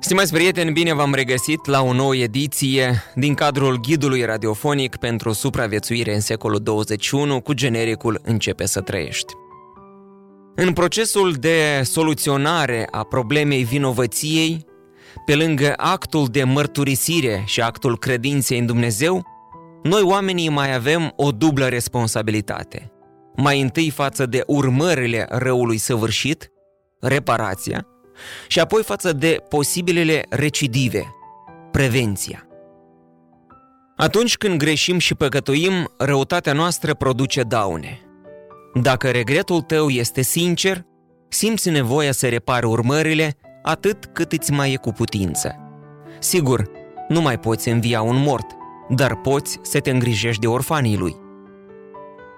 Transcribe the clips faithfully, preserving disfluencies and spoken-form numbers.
Stimați prieteni, bine v-am regăsit la o nouă ediție din cadrul Ghidului Radiofonic pentru supraviețuire în secolul douăzeci și unu cu genericul Începe să trăiești. În procesul de soluționare a problemei vinovăției, pe lângă actul de mărturisire și actul credinței în Dumnezeu, noi oamenii mai avem o dublă responsabilitate. Mai întâi față de urmările răului săvârșit, reparația, și apoi față de posibilele recidive, prevenția. Atunci când greșim și păcătuim, răutatea noastră produce daune. Dacă regretul tău este sincer, simți nevoia să repari urmările atât cât îți mai e cu putință. Sigur, nu mai poți învia un mort, dar poți să te îngrijești de orfanii lui.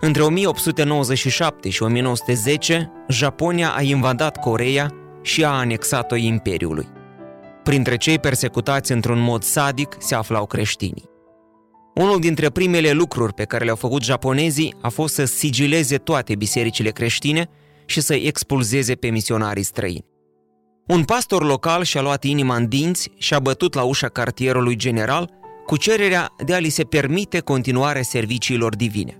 Între o mie opt sute nouăzeci și șapte și o mie nouă sute zece, Japonia a invadat Coreea și a anexat-o Imperiului. Printre cei persecutați într-un mod sadic se aflau creștinii. Unul dintre primele lucruri pe care le-au făcut japonezii a fost să sigileze toate bisericile creștine și să-i expulzeze pe misionarii străini. Un pastor local și-a luat inima în dinți și a bătut la ușa cartierului general cu cererea de a li se permite continuarea serviciilor divine.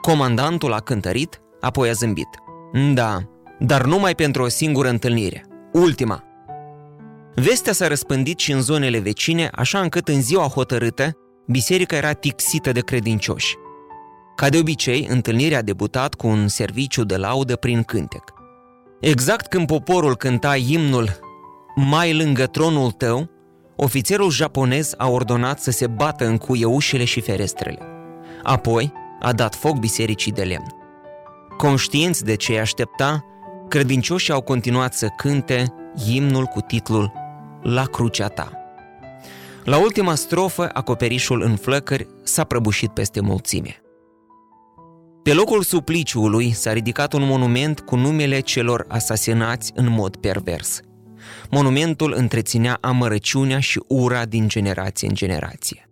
Comandantul a cântărit, apoi a zâmbit. Da... dar numai pentru o singură întâlnire, ultima. Vestea s-a răspândit și în zonele vecine, așa încât în ziua hotărâtă, biserica era tipsită de credincioși. Ca de obicei, întâlnirea a debutat cu un serviciu de laudă prin cântec. Exact când poporul cânta imnul Mai lângă tronul tău, ofițerul japonez a ordonat să se bată în cuie ușile și ferestrele. Apoi a dat foc bisericii de lemn. Conștienți de ce aștepta, credincioșii au continuat să cânte imnul cu titlul La crucea ta. La ultima strofă, acoperișul în flăcări s-a prăbușit peste mulțime. Pe locul supliciului s-a ridicat un monument cu numele celor asasinați în mod pervers. Monumentul întreținea amărăciunea și ura din generație în generație.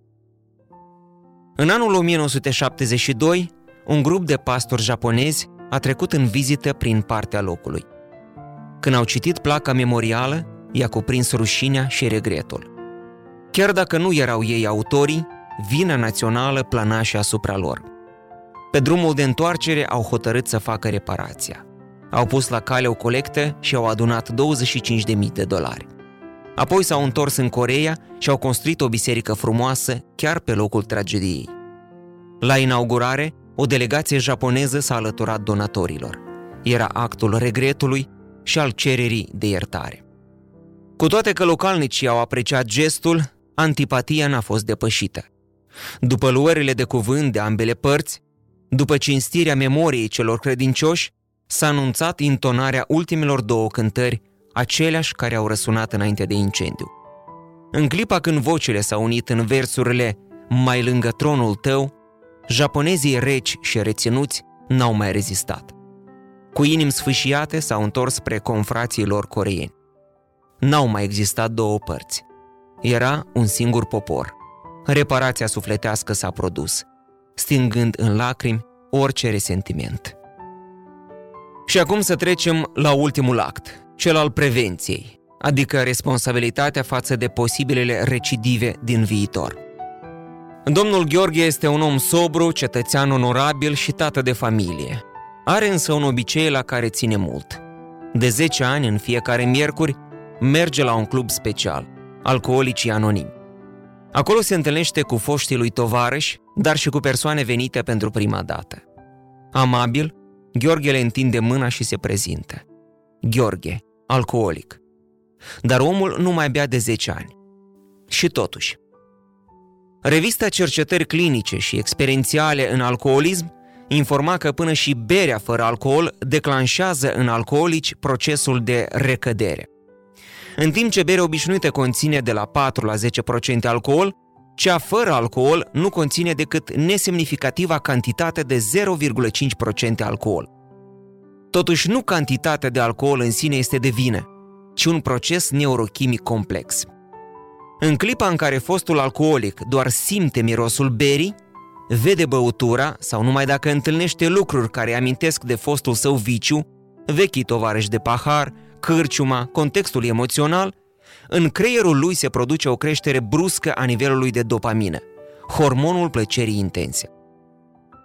În anul o mie nouă sute șaptezeci și doi, un grup de pastori japonezi a trecut în vizită prin partea locului. Când au citit placa memorială, i-a cuprins rușinea și regretul. Chiar dacă nu erau ei autorii, vina națională plana și asupra lor. Pe drumul de întoarcere au hotărât să facă reparația. Au pus la cale o colectă și au adunat douăzeci și cinci de mii de dolari. Apoi s-au întors în Coreea și au construit o biserică frumoasă chiar pe locul tragediei. La inaugurare, o delegație japoneză s-a alăturat donatorilor. Era actul regretului și al cererii de iertare. Cu toate că localnicii au apreciat gestul, antipatia n-a fost depășită. După luările de cuvânt de ambele părți, după cinstirea memoriei celor credincioși, s-a anunțat intonarea ultimelor două cântări, aceleași care au răsunat înainte de incendiu. În clipa când vocile s-au unit în versurile Mai lângă tronul tău, japonezii reci și reținuți n-au mai rezistat. Cu inimi sfâșiate s-au întors spre confrații lor coreeni. N-au mai existat două părți. Era un singur popor. Reparația sufletească s-a produs, stingând în lacrimi orice resentiment. Și acum să trecem la ultimul act, cel al prevenției, adică responsabilitatea față de posibilele recidive din viitor. Domnul Gheorghe este un om sobru, cetățean onorabil și tată de familie. Are însă un obicei la care ține mult. De zece ani, în fiecare miercuri, merge la un club special, Alcoolicii Anonimi. Acolo se întâlnește cu foștii lui tovarăși, dar și cu persoane venite pentru prima dată. Amabil, Gheorghe le întinde mâna și se prezintă. Gheorghe, alcoolic. Dar omul nu mai bea de zece ani. Și totuși. Revista Cercetări Clinice și Experiențiale în Alcoolism informa că până și berea fără alcool declanșează în alcoolici procesul de recădere. În timp ce berea obișnuită conține de la patru la zece la sută alcool, Cea fără alcool nu conține decât nesemnificativa cantitate de zero virgulă cinci la sută alcool. Totuși, nu cantitatea de alcool în sine este de vină, ci un proces neurochimic complex. În clipa în care fostul alcoolic doar simte mirosul berii, vede băutura sau numai dacă întâlnește lucruri care amintesc de fostul său viciu, vechii tovarăși de pahar, cârciuma, contextul emoțional, în creierul lui se produce o creștere bruscă a nivelului de dopamină, hormonul plăcerii intense.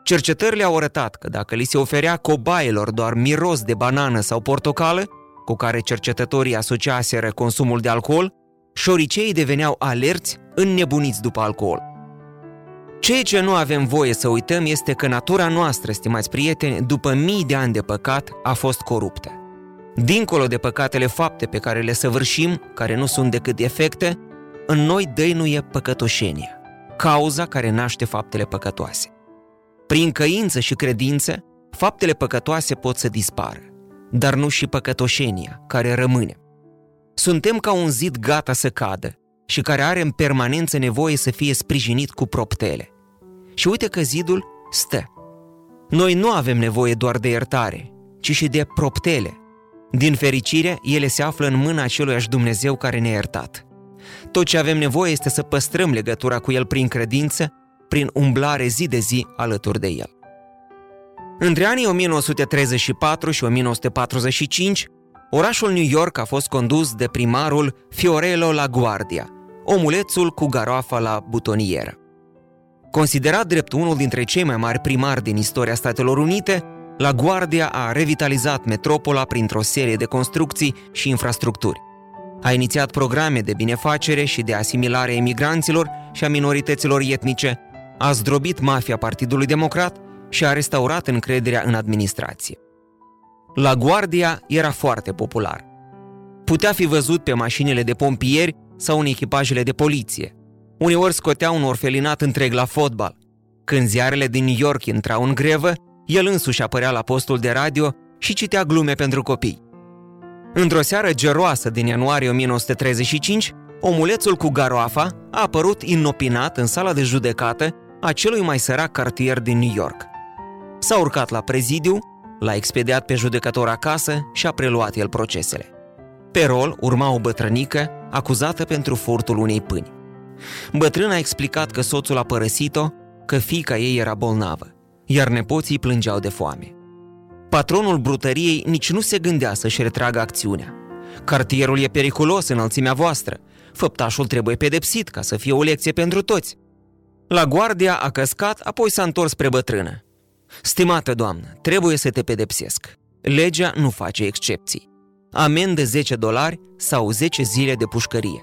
Cercetările au arătat că dacă li se oferea cobailor doar miros de banană sau portocală, cu care cercetătorii asociaseră consumul de alcool, șoriceii deveneau alerți, înnebuniți după alcool. Ceea ce nu avem voie să uităm este că natura noastră, stimați prieteni, după mii de ani de păcat, a fost coruptă. Dincolo de păcatele fapte pe care le săvârșim, care nu sunt decât efecte, în noi dăinuie păcătoșenia, cauza care naște faptele păcătoase. Prin căință și credință, faptele păcătoase pot să dispară, dar nu și păcătoșenia, care rămâne. Suntem ca un zid gata să cadă și care are în permanență nevoie să fie sprijinit cu proptele. Și uite că zidul stă. Noi nu avem nevoie doar de iertare, ci și de proptele. Din fericire, ele se află în mâna aceluiași Dumnezeu care ne-a iertat. Tot ce avem nevoie este să păstrăm legătura cu El prin credință, prin umblare zi de zi alături de El. Între anii o mie nouă sute treizeci și patru și o mie nouă sute patruzeci și cinci, orașul New York a fost condus de primarul Fiorello La Guardia, omulețul cu garoafa la butonieră. Considerat drept unul dintre cei mai mari primari din istoria Statelor Unite, La Guardia a revitalizat metropola printr-o serie de construcții și infrastructuri. A inițiat programe de binefacere și de asimilare a emigranților și a minorităților etnice, a zdrobit mafia Partidului Democrat și a restaurat încrederea în administrație. La Guardia era foarte popular. Putea fi văzut pe mașinile de pompieri sau în echipajele de poliție. Uneori scotea un orfelinat întreg la fotbal. Când ziarele din New York intrau în grevă, el însuși apărea la postul de radio și citea glume pentru copii. Într-o seară geroasă din ianuarie o mie nouă sute treizeci și cinci, omulețul cu garoafa a apărut inopinat în sala de judecată a celui mai sărac cartier din New York. S-a urcat la prezidiu, l-a expediat pe judecător acasă și a preluat el procesele. Pe rol urma o bătrânică acuzată pentru furtul unei pâini. Bătrâna a explicat că soțul a părăsit-o, că fiica ei era bolnavă, iar nepoții plângeau de foame. Patronul brutăriei nici nu se gândea să-și retragă acțiunea. Cartierul e periculos, înălțimea voastră. Făptașul trebuie pedepsit ca să fie o lecție pentru toți. La Guardia a căscat, apoi s-a întors spre bătrână. Stimată doamnă, trebuie să te pedepsesc. Legea nu face excepții. Amendă zece dolari sau zece zile de pușcărie.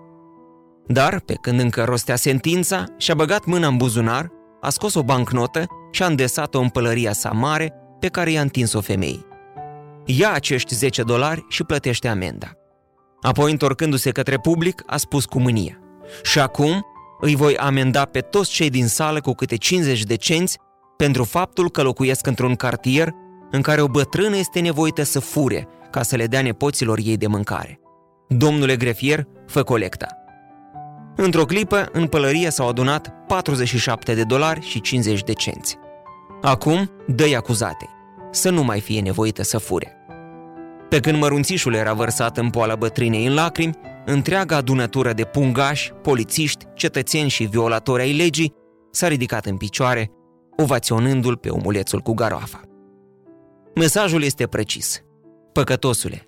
Dar, pe când încă rostea sentința, și-a băgat mâna în buzunar, a scos o bancnotă și a îndesat-o în pălăria sa mare, pe care i-a întins-o femeii. Ia acești zece dolari și plătește amenda. Apoi, întorcându-se către public, a spus cu mânie: și acum îi voi amenda pe toți cei din sală cu câte cincizeci de cenți pentru faptul că locuiesc într-un cartier în care o bătrână este nevoită să fure ca să le dea nepoților ei de mâncare. Domnule grefier, fă colecta. Într-o clipă, în pălărie s-au adunat patruzeci și șapte de dolari și cincizeci de cenți. Acum, dă-i acuzatei, să nu mai fie nevoită să fure. Pe când mărunțișul era vărsat în poala bătrânei în lacrimi, întreaga adunătură de pungași, polițiști, cetățeni și violatori ai legii s-a ridicat în picioare, ovaționându-l pe omulețul cu garoafa. Mesajul este precis. Păcătosule,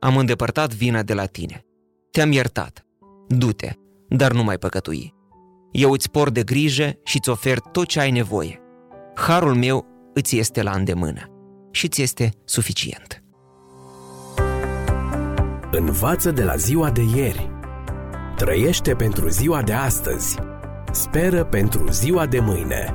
am îndepărtat vina de la tine. Te-am iertat. Du-te, dar nu mai păcătui. Eu îți por de grijă și îți ofer tot ce ai nevoie. Harul meu îți este la îndemână și îți este suficient. Învață de la ziua de ieri. Trăiește pentru ziua de astăzi. Speră pentru ziua de mâine.